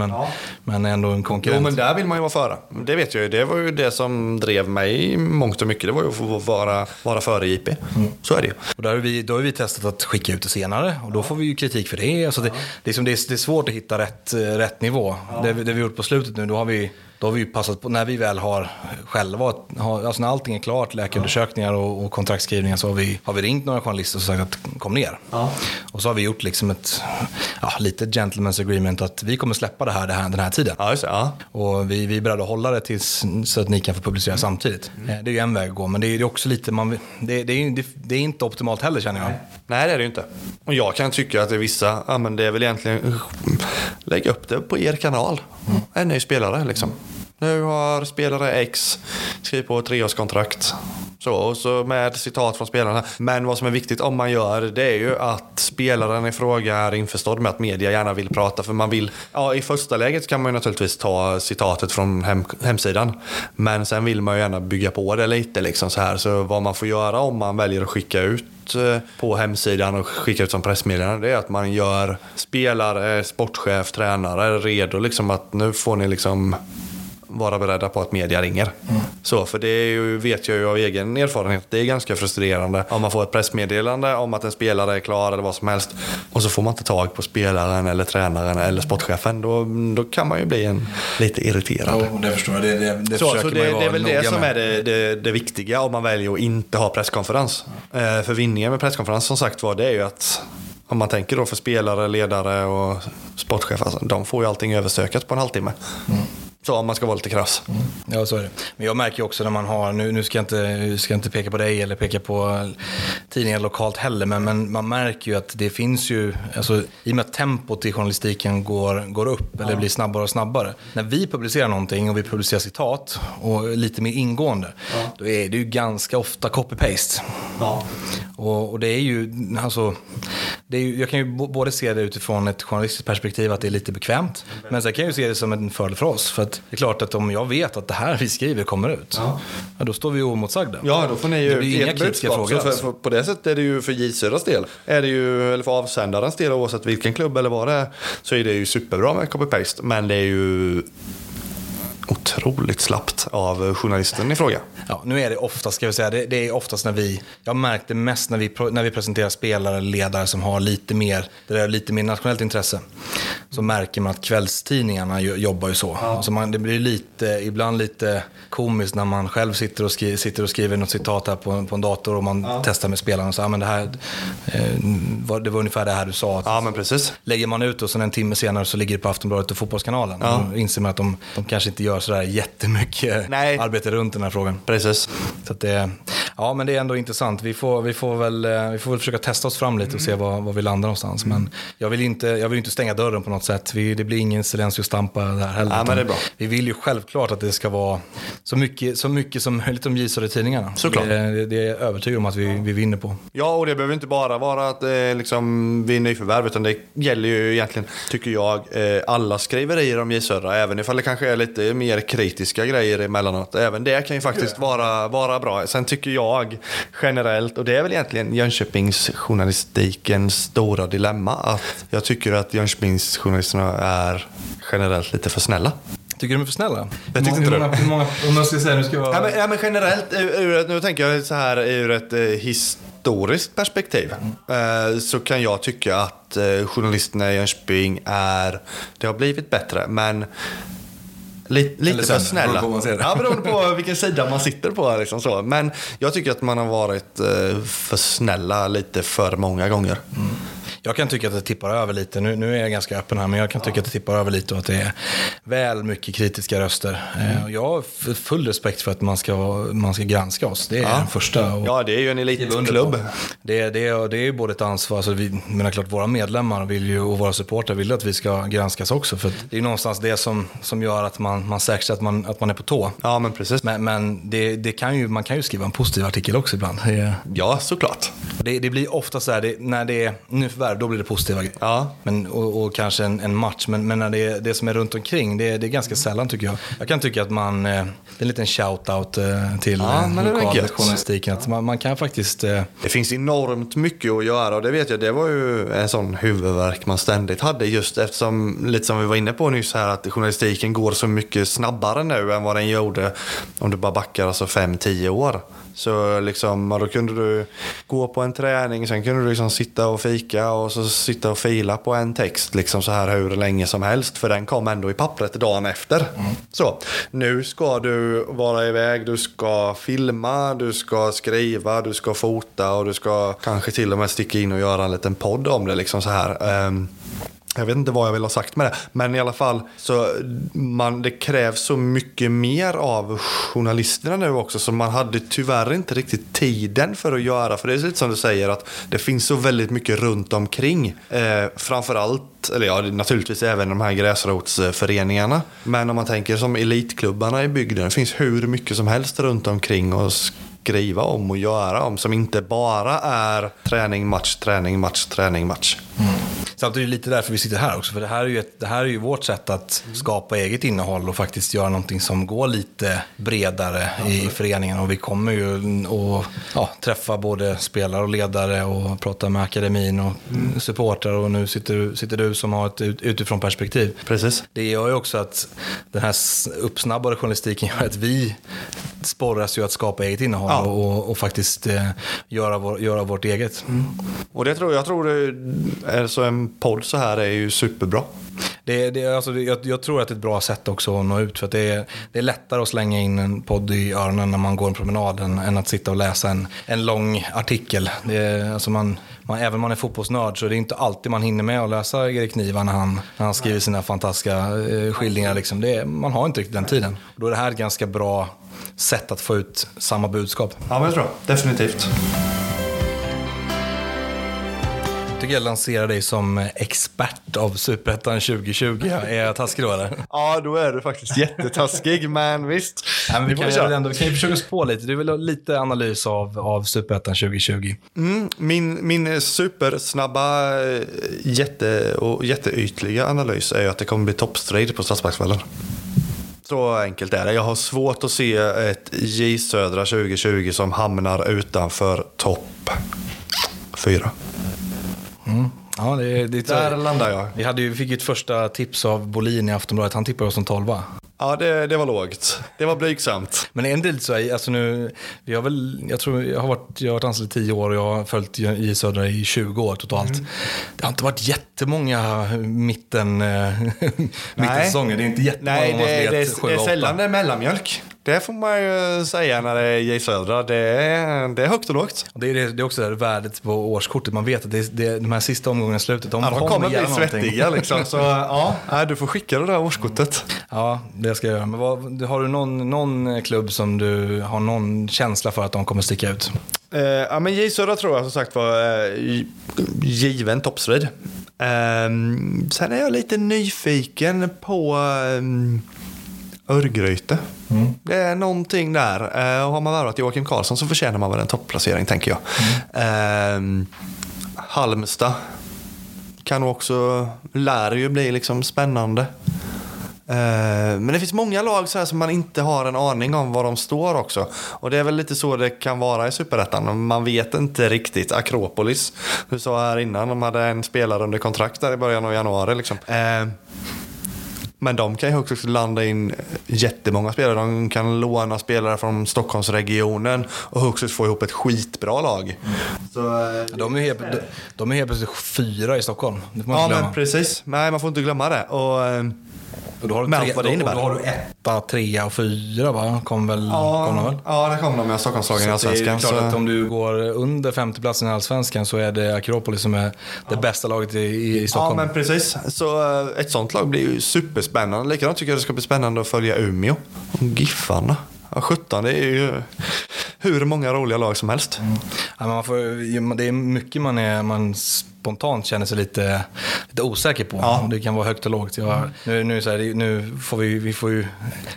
men ändå en konkurrent. Jo, men där vill man ju vara före. Det vet jag ju, det var ju det som drev mig mångt och mycket, det var ju att få vara före IP. Mm. Så är det ju. Och då har vi testat att skicka ut det senare och då får vi ju kritik för det. Alltså det är svårt att hitta rätt nivå. Ja. Det vi gjort på slutet nu, då har vi ju passat på, när vi väl har själva, alltså när allting är klart, läkarundersökningar och kontraktsskrivningar, så har vi ringt några journalister och sagt att kom ner. Ja. Och så har vi gjort liksom ett lite gentleman's agreement att vi kommer släppa det här den här tiden. Ja, just det, ja. Och vi är beredda att hålla det tills, så att ni kan få publicera samtidigt. Mm. Det är ju en väg att gå, men det är också lite det är inte optimalt heller, känner jag. Nej, det är det ju inte. Och jag kan tycka att det är vissa, men det är väl egentligen lägg upp det på er kanal. Mm. En ny spelare liksom. Nu har spelare X skrivit på 3-årskontrakt. Så, och så med citat från spelarna. Men vad som är viktigt om man gör det är ju att spelaren i fråga är införstådd med att media gärna vill prata. För man vill, ja, i första läget kan man ju naturligtvis ta citatet från hemsidan. Men sen vill man ju gärna bygga på det lite liksom så här. Så vad man får göra om man väljer att skicka ut på hemsidan och skicka ut som pressmeddelande, det är att man gör spelare, sportchef, tränare redo liksom att nu får ni liksom vara beredda på att media ringer. Mm. Så, för det är ju, vet jag ju av egen erfarenhet, det är ganska frustrerande om man får ett pressmeddelande om att en spelare är klar eller vad som helst och så får man inte tag på spelaren eller tränaren eller sportchefen, då kan man ju bli lite irriterad. Ja, det förstår jag. Det är väl det som är det viktiga om man väljer att inte ha presskonferens. Mm. För vinningen med presskonferens som sagt var, det är ju att om man tänker då för spelare, ledare och sportchef, alltså, de får ju allting översökat på en halvtimme. Mm. Så om man ska vara lite krass. Mm. Ja, så är det. Men jag märker ju också när man har, nu ska jag inte peka på dig eller peka på tidningar lokalt heller, men man märker ju att det finns ju, alltså, i och med att tempot i journalistiken går upp, ja, eller blir snabbare och snabbare. När vi publicerar någonting och vi publicerar citat och lite mer ingående, ja, då är det ju ganska ofta copy-paste. Ja. Och det är ju, alltså, det är ju, jag kan ju både se det utifrån ett journalistiskt perspektiv att det är lite bekvämt, men sen kan jag ju se det som en fördel för oss, för att det är klart att om jag vet att det här vi skriver kommer ut, ja, ja, då står vi omotsagda. Ja, då får ni ju inga kritiska frågor. För på det sättet är det ju för J-Södras del, är det ju, eller för avsändarens del, oavsett vilken klubb eller vad det är, så är det ju superbra med copy-paste, men det är ju otroligt slappt av journalisten i fråga. Ja, nu är det ofta, ska vi säga, det är oftast när vi, jag märkte mest när vi presenterar spelare eller ledare som har lite mer, det där lite mer nationellt intresse, så märker man att kvällstidningarna jobbar ju så. Ja. Alltså det blir lite, ibland lite komiskt när man själv sitter och skriver något citat här på en dator och man, ja, testar med spelarna och så, ja, men det här det var ungefär det här du sa. Ja, men precis. Lägger man ut och sen en timme senare så ligger det på Aftonbladet och Fotbollskanalen. Ja. Då inser man att de kanske inte gör sådär jättemycket arbete runt den här frågan. Precis. Så att det, ja, men det är ändå intressant. Vi får väl försöka testa oss fram lite och se var vi landar någonstans. Mm. Men jag vill inte stänga dörren på något sätt. Det blir ingen silencio stampa där heller. Ja, men det är bra. Vi vill ju självklart att det ska vara så mycket som möjligt om J-Södra i tidningarna. Såklart. Det är övertygad om att vi vinner på. Ja, och det behöver inte bara vara att liksom, vi är nyförvärv, utan det gäller ju egentligen, tycker jag, alla skriverier om J-Södra, även ifall det kanske är lite mer kritiska grejer emellanåt. Även det kan ju faktiskt vara bra. Sen tycker jag generellt, och det är väl egentligen Jönköpings journalistikens stora dilemma, att jag tycker att Jönköpings journalisterna är generellt lite för snälla. Tycker du de är för snälla? Jag tycker inte det. Om jag ska säga, nu ska jag vara... Ja, men generellt, nu tänker jag så här ur ett historiskt perspektiv, så kan jag tycka att journalisterna i Jönköping det har blivit bättre, men lite för snälla. Beroende på vilken sida man sitter på liksom så. Men jag tycker att man har varit för snälla lite för många gånger. Mm. Jag kan tycka att det tippar över lite. Nu är jag ganska öppen här, men jag kan tycka att det tippar över lite och att det är väl mycket kritiska röster. Jag har full respekt för att man ska granska oss. Det är den första. Och ja, det är ju en elitklubb. Det är ju både ett ansvar. Alltså klart, våra medlemmar vill ju, och våra supportrar vill att vi ska granskas också. För det är någonstans det som gör att man säkerställer att man är på tå. Ja, men precis. Men det kan ju, man kan ju skriva en positiv artikel också ibland. Ja, såklart. Det blir ofta så här, när det är nyförvärv, då blir det positiva grejer. Ja. Men, och kanske en match. Men när det som är runt omkring, det är ganska sällan, tycker jag. Jag kan tycka att det är en liten shout-out till lokaljournalistiken. Att man kan faktiskt... Det finns enormt mycket att göra, och det vet jag, det var ju en sån huvudvärk man ständigt hade, just eftersom, lite som vi var inne på nyss här, att journalistiken går så mycket snabbare nu än vad den gjorde om du bara backar alltså 5-10 år. Så liksom, då kunde du gå på en träning, sen kunde du liksom sitta och fika och så sitta och fila på en text liksom så här hur länge som helst, för den kom ändå i pappret dagen efter. Mm. Så, nu ska du vara iväg, du ska filma, du ska skriva, du ska fota och du ska kanske till och med sticka in och göra en liten podd om det liksom så här. Jag vet inte vad jag vill ha sagt med det. Men i alla fall, så det krävs så mycket mer av journalisterna nu också. Så man hade tyvärr inte riktigt tiden för att göra. För det är lite som du säger, att det finns så väldigt mycket runt omkring. Framförallt, eller ja, naturligtvis även de här gräsrotsföreningarna. Men om man tänker som elitklubbarna i bygden, det finns hur mycket som helst runt omkring och skriva om och göra om, som inte bara är träning, match, träning, match, träning, match. Mm. Samtidigt är det lite därför vi sitter här också, för det här är ju vårt sätt att skapa eget innehåll och faktiskt göra någonting som går lite bredare i föreningen, och vi kommer ju att träffa både spelare och ledare och prata med akademin och supportrar, och nu sitter du som har ett utifrån perspektiv. Precis. Det gör ju också att den här uppsnabbade journalistiken gör att vi sporras ju att skapa eget innehåll och faktiskt göra vårt eget. Mm. Och det jag tror det är så en podd så här är ju superbra. Jag tror att det är ett bra sätt också att nå ut, för att det är lättare att slänga in en podd i öronen när man går en promenad än att sitta och läsa en lång artikel. Även om man är fotbollsnörd så är det inte alltid man hinner med att läsa Erik Niva när han skriver sina fantastiska skildringar. Liksom. Man har inte riktigt den tiden. Då är det här ett ganska bra sätt att få ut samma budskap. Ja, men jag tror definitivt. Jag tycker jag lanserar dig som expert av Superettan 2020. Är jag taskig då eller? Ja, då är du faktiskt jättetaskig, men visst. Nej, men vi kan ju försöka oss på lite. Du vill ha lite analys av Superettan 2020. Mm, min supersnabba jätteytliga analys är ju att det kommer bli toppstrid på Stadsbaksvallen. Så enkelt är det. Jag har svårt att se ett J Södra 2020 som hamnar utanför topp 4. Mm. Ja, där landar jag. Vi fick ju ett första tips av Bolin i Aftonbladet. Han tippade oss som 12. Ja, det var lågt. Det var blygsamt. Men en del så är, alltså nu, jag har varit anställd i 10 år och jag har följt i Södra i 20 år totalt. Mm. Det har inte varit jättemånga mittensäsonger. Det är inte jättemånga. Nej, det är sällan det är mellanmjölk. Det får man ju säga när det är i Södra. Det är högt och lågt. Det är också det värdet på årskortet. Man vet att de här sista omgångarna i slutet. De kommer bli svettiga liksom. Så ja, du får skicka det där årskortet. Ja, det ska jag göra. Men har du någon klubb som du har någon känsla för att de kommer sticka ut? Ja, men J Södra tror jag som sagt var given toppstrid. Sen är jag lite nyfiken på Örgryte. Mm. Det är någonting där. Har man värvat Joakim Karlsson så förtjänar man väl en topplacering, tänker jag. Mm. Halmstad kan också lär ju bli liksom spännande. Men det finns många lag så här som man inte har en aning om var de står också. Och det är väl lite så det kan vara i Superettan. Man vet inte riktigt. Akropolis, du sa här innan, de hade en spelare under kontrakt där i början av januari liksom. Men de kan ju också landa in jättemånga spelare. De kan låna spelare från Stockholmsregionen och Huxus få ihop ett skitbra lag. Så, de är helt plötsligt 4 i Stockholm. Ja, men precis. Nej, man får inte glömma det. Och då har du 1, 3 och 4 va? Kom väl? Ja, det kom de med Stockholmslagen i Allsvenskan. Så det är klart att om du går under 50-platsen i Allsvenskan så är det Akropolis som är det bästa laget i Stockholm. Ja, men precis. Så ett sånt lag blir ju superspännande. Likadant tycker jag det ska bli spännande att följa Umeå och Giffarna. Ja, 17, det är ju hur många roliga lag som helst. Mm. Ja, det är mycket man spontant känner sig lite osäker på. Ja. Det kan vara högt och lågt. Nu får vi får ju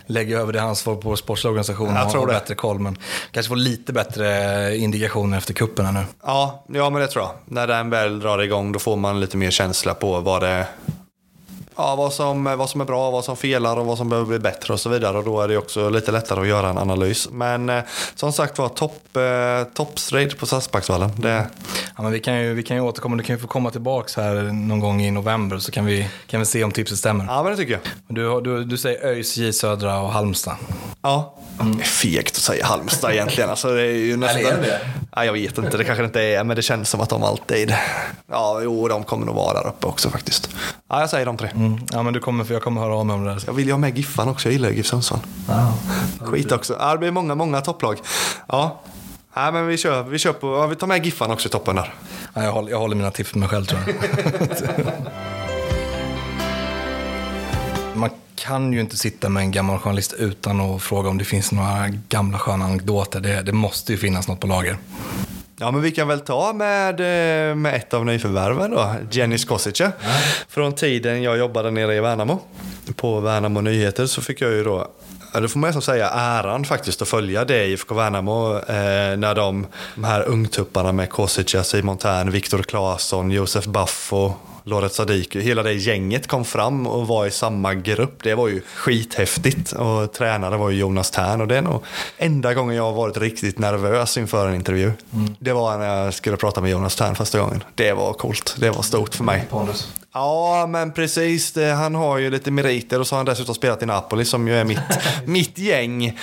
lägga över det ansvar på sportsorganisationen och bättre koll, men kanske få lite bättre indikationer efter kuppen nu. Ja, men det tror jag. När den väl drar igång då får man lite mer känsla på vad det vad som är bra, vad som felar och vad som behöver bli bättre och så vidare. Och då är det också lite lättare att göra en analys. Men som sagt var, toppstrid på Sassbacksvallen. Det... Ja, men vi kan ju återkomma. Du kan ju få komma tillbaka här någon gång i november så kan vi se om tipset stämmer. Ja, men det tycker jag. Du säger ÖIS, J Södra och Halmstad. Ja. Mm. Det är fegt att säga Halmstad egentligen. Alltså, det är ju nästan... Eller är det? Ja, jag vet inte. Det kanske inte är, men det känns som att de alltid... Ja, jo, de kommer nog vara där uppe också faktiskt. Ja, jag säger de 3. Mm. Ja, men jag kommer höra av mig om det där. Jag vill ju ha med Giffan också, jag gillar ju GIF Sundsvall. Skit också, det blir många topplag. Ja, nej, men vi kör på, vi tar med Giffan också i toppen där. Ja, jag håller mina tips med mig själv tror jag. Man kan ju inte sitta med en gammal journalist utan att fråga om det finns några gamla sköna anekdoter. Det måste ju finnas något på lager. Ja, men vi kan väl ta med ett av nyförvärven då, Jens Cauŝić. Mm. Från tiden jag jobbade nere i Värnamo på Värnamo Nyheter så fick jag ju då det får man nästan säga, äran faktiskt att följa det i IFK Värnamo när de här ungtupparna med Caušić, Simon Thern, Viktor Claesson, Josef Baffo, Loret Sadik, hela det gänget kom fram och var i samma grupp. Det var ju skithäftigt, och tränare var ju Jonas Thern, och det är nog enda gången jag har varit riktigt nervös inför en intervju. Mm. Det var när jag skulle prata med Jonas Thern första gången. Det var coolt, det var stort för mig. Pontus. Ja, men precis. Han har ju lite meriter, och så har han dessutom spelat i Napoli som ju är mitt gäng.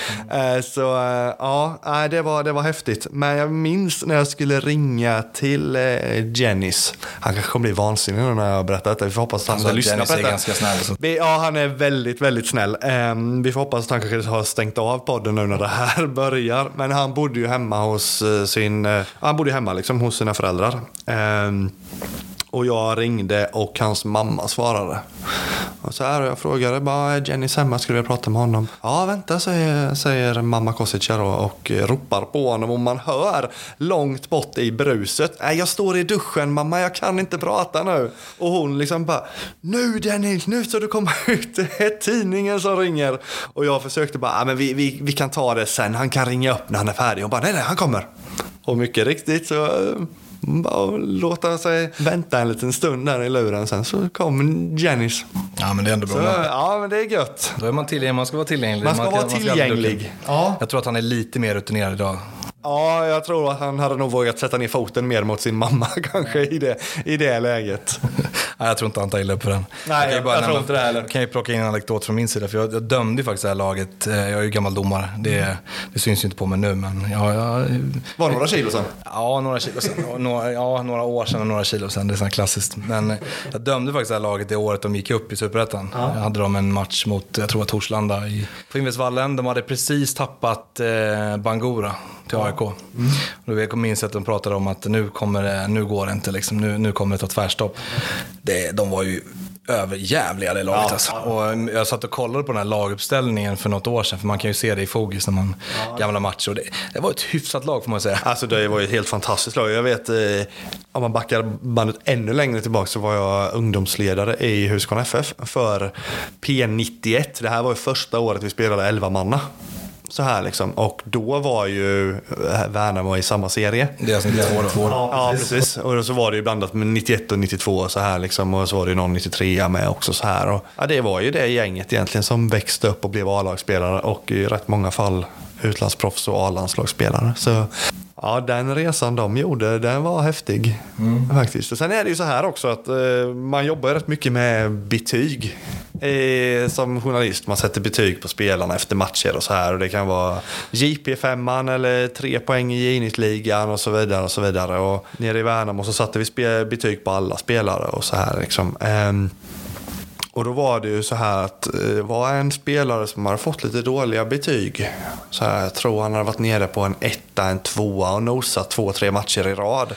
Så ja, det var häftigt. Men jag minns när jag skulle ringa till Jennys. Han kanske kommer bli vansinnig när jag berättar detta. Vi får hoppas att han lyssnar på detta. Ganska snäll. Ja, han är väldigt, väldigt snäll. Vi får hoppas att han kanske har stängt av podden nu när det här börjar. Men han bodde ju hemma hos sina föräldrar. Och jag ringde och hans mamma svarade. Och så här, och jag frågade bara, är Jennys hemma? Skulle jag prata med honom? Ja, vänta, säger mamma Caušić och ropar på honom. Och man hör långt bort i bruset: nej, jag står i duschen, mamma, jag kan inte prata nu. Och hon liksom bara, nu Jennys, nu så du kommer ut, det är tidningen som ringer. Och jag försökte bara, men vi kan ta det sen, han kan ringa upp när han är färdig. Och bara, nej, han kommer. Och mycket riktigt så... bara låta sig vänta en liten stund där i luren, sen så kom Jennys. Ja, men det är ändå bra. Så, ja, men det är gött. Då är man tillgänglig, man ska vara tillgänglig. Man ska vara tillgänglig. Ja. Jag tror att han är lite mer rutinerad idag. Ja, jag tror att han hade nog vågat sätta ner foten mer mot sin mamma kanske i det läget. Nej, jag tror inte han tar illa upp för den. Nej, jag tror inte det heller. Kan jag plocka in en anekdot från min sida, för jag dömde ju faktiskt det här laget. Jag är ju gammal domare. Det syns ju inte på mig nu, men var det några kilo sen? Ja, några kilo sen. Några år sedan och några kilo sen. Det är sån klassiskt. Men jag dömde faktiskt det här laget det året de gick upp i Superettan. Ja. Jag hade dem en match mot, jag tror att Torslanda på Inversvallen. De hade precis tappat Bangura till AIK. Mm. Och jag minns att de pratade om att nu går det inte liksom. Nu kommer det ta tvärstopp. De var ju överjävliga det laget, ja, alltså. Och jag satt och kollade på den här laguppställningen för något år sedan, för man kan ju se det i fokus när man gamla matcher, och det var ett hyfsat lag får man säga. Alltså det var ju ett helt fantastiskt lag. Jag vet, om man backar bandet ännu längre tillbaka, så var jag ungdomsledare i Husqvarna FF för P91. Det här var ju första året vi spelade 11-manna. Så här liksom. Och då var ju Värnamo i samma serie. Det är som 92. Ja, precis. Och så var det ju blandat med 91 och 92 och så här liksom. Och så var det ju någon 93 med också så här. Och, ja, det var ju det gänget egentligen som växte upp och blev A-lagsspelare. Och i rätt många fall utlandsproffs och A-landslagsspelare. Så... ja, den resan de gjorde, den var häftig faktiskt. Och sen är det ju så här också att man jobbar rätt mycket med betyg som journalist. Man sätter betyg på spelarna efter matcher och så här. Och det kan vara JP5 eller 3 poäng i J-nytt-ligan och så vidare och så vidare. Och nere i Värnamo så satte vi betyg på alla spelare och så här liksom. Och då var det ju så här att var en spelare som hade fått lite dåliga betyg. Så här, jag tror han hade varit nere på en 1:a, en 2:a och nosat 2-3 matcher i rad.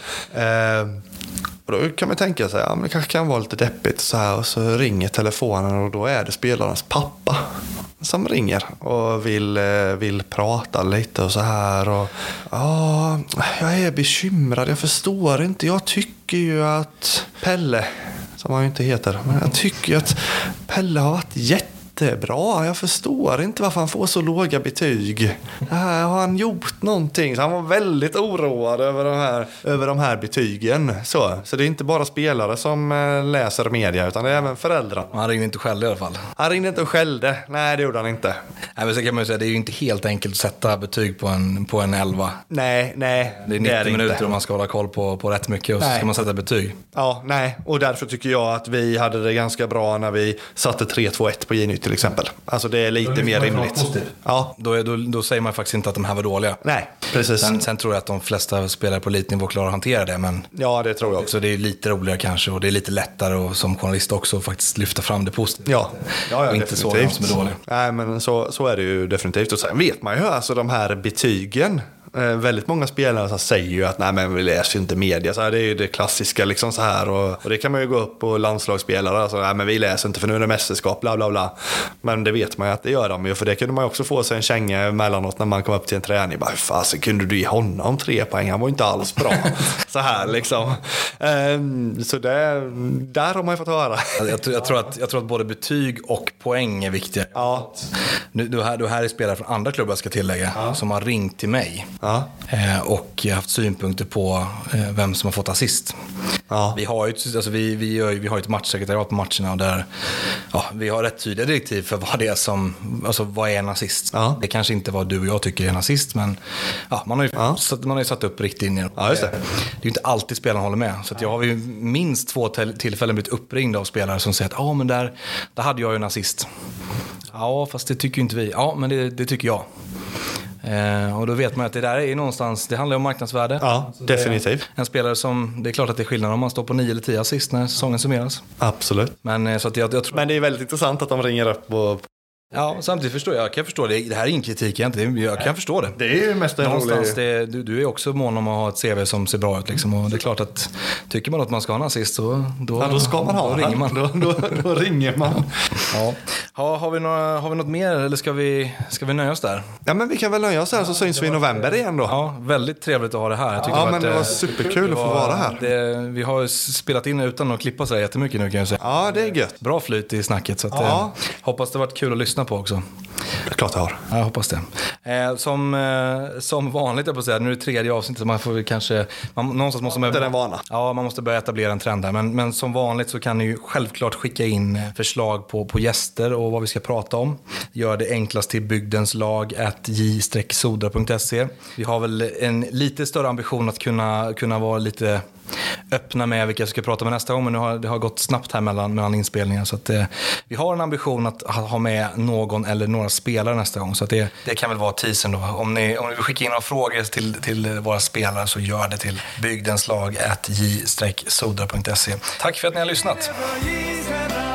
Och då kan man tänka sig, ja, men det kanske kan vara lite deppigt. Så här, och så ringer telefonen och då är det spelarens pappa som ringer och vill prata lite och så här. Och, ja, jag är bekymrad, jag förstår inte. Jag tycker ju att Pelle... som han ju inte heter. Men jag tycker att Pelle har varit jättebra. Jag förstår inte varför han får så låga betyg. Har han gjort någonting? Så han var väldigt oroad över de här betygen. Så det är inte bara spelare som läser media, utan det är även föräldrar. Han ringde inte själv i alla fall. Han ringde inte och skällde. Nej, det gjorde han inte. Nej, men så kan man ju säga, det är ju inte helt enkelt att sätta betyg på en 11. Nej. Det är 90 minuter om man ska hålla koll på rätt mycket, och så ska man sätta betyg. Ja, nej. Och därför tycker jag att vi hade det ganska bra när vi satte 3-2-1 på J-nytt till exempel. Alltså det är lite mer rimligt. Ja. Då säger man faktiskt inte att de här var dåliga. Nej, precis. Sen tror jag att de flesta spelare på elitnivå klarar att hantera det. Men ja, det tror jag också. Så det är lite roligare kanske, och det är lite lättare och som journalist också faktiskt lyfta fram det positivt. Ja, och inte så som är dåliga. Nej, men så är det ju definitivt. Och sen vet man ju, alltså de här betygen... Väldigt många spelare så säger ju att nej, men vi läser ju inte media så här, det är ju det klassiska liksom så här, och det kan man ju gå upp på landslagsspelare så nej, men vi läser inte för nu är det mästerskap bla bla bla. Men det vet man ju att det gör de ju, för det kunde man ju också få sig en känga emellanåt när man kom upp till en träning bara fasen kunde du ge honom 3 poäng, han var ju inte alls bra så här liksom. Så det där har man ju fått höra. Jag tror att både betyg och poäng är viktiga. Ja. Du här är spelare från andra klubbar ska tillägga, ja, som har ringt till mig. Ja. Och haft synpunkter på vem som har fått assist. Ja. Vi har ju alltså vi har ett matchsekretariat på matcherna där, ja, vi har rätt tydliga direktiv för vad det är som, alltså vad är en assist. Ja. Det kanske inte vad du och jag tycker är en assist, men ja, man har ju satt upp riktlinjer. Ja, just det. Det är ju inte alltid spelarna håller med, så att jag har ju minst 2 tillfällen blivit uppringd av spelare som säger att ja, men där hade jag ju en assist. Ja, fast det tycker ju inte vi. Ja, men det tycker jag. Och då vet man att det där är ju någonstans, det handlar om marknadsvärde. Ja, så definitivt. En spelare som, det är klart att det är skillnad om man står på 9 eller 10 assist när säsongen summeras. Absolut. Men, så att jag tror... men det är väldigt intressant att de ringer upp och... Ja, samtidigt förstår jag. Jag kan förstå det. Det här är ingen kritik egentligen. Jag kan förstå det. Det är ju mest en någonstans rolig... Du är också mån om att ha ett CV som ser bra ut liksom. Och det är klart att tycker man att man ska ha en assist så då ska man ha det. Då ringer man. Ja. Ja, har vi något mer eller ska vi nöja oss där? Ja, men vi kan väl nöja oss här så syns vi i november igen då. Ja, väldigt trevligt att ha det här. Jag tycker men det var superkul att få vara här. Vi har spelat in utan att klippa så jättemycket nu kan jag säga. Ja, det är gött. Bra flyt i snacket så att, hoppas det varit kul att lyssna på också. Klart jag har. Ja, jag hoppas det. Som vanligt jag på säga, nu är det 3:e avsnittet så man får kanske någonstans måste man den vana. Ja, man måste börja etablera en trend där, men som vanligt så kan ni ju självklart skicka in förslag på gäster och vad vi ska prata om. Gör det enklast till bygdenslag@j-sodra.se. Vi har väl en lite större ambition att kunna vara lite öppna med vilka jag ska prata med nästa gång, men det har gått snabbt här mellan inspelningar så att vi har en ambition att ha med någon eller några spelare nästa gång så att det kan väl vara teasern då. Om ni vill skicka in några frågor till våra spelare så gör det till bygdenslag@j-sodra.se. Tack för att ni har lyssnat.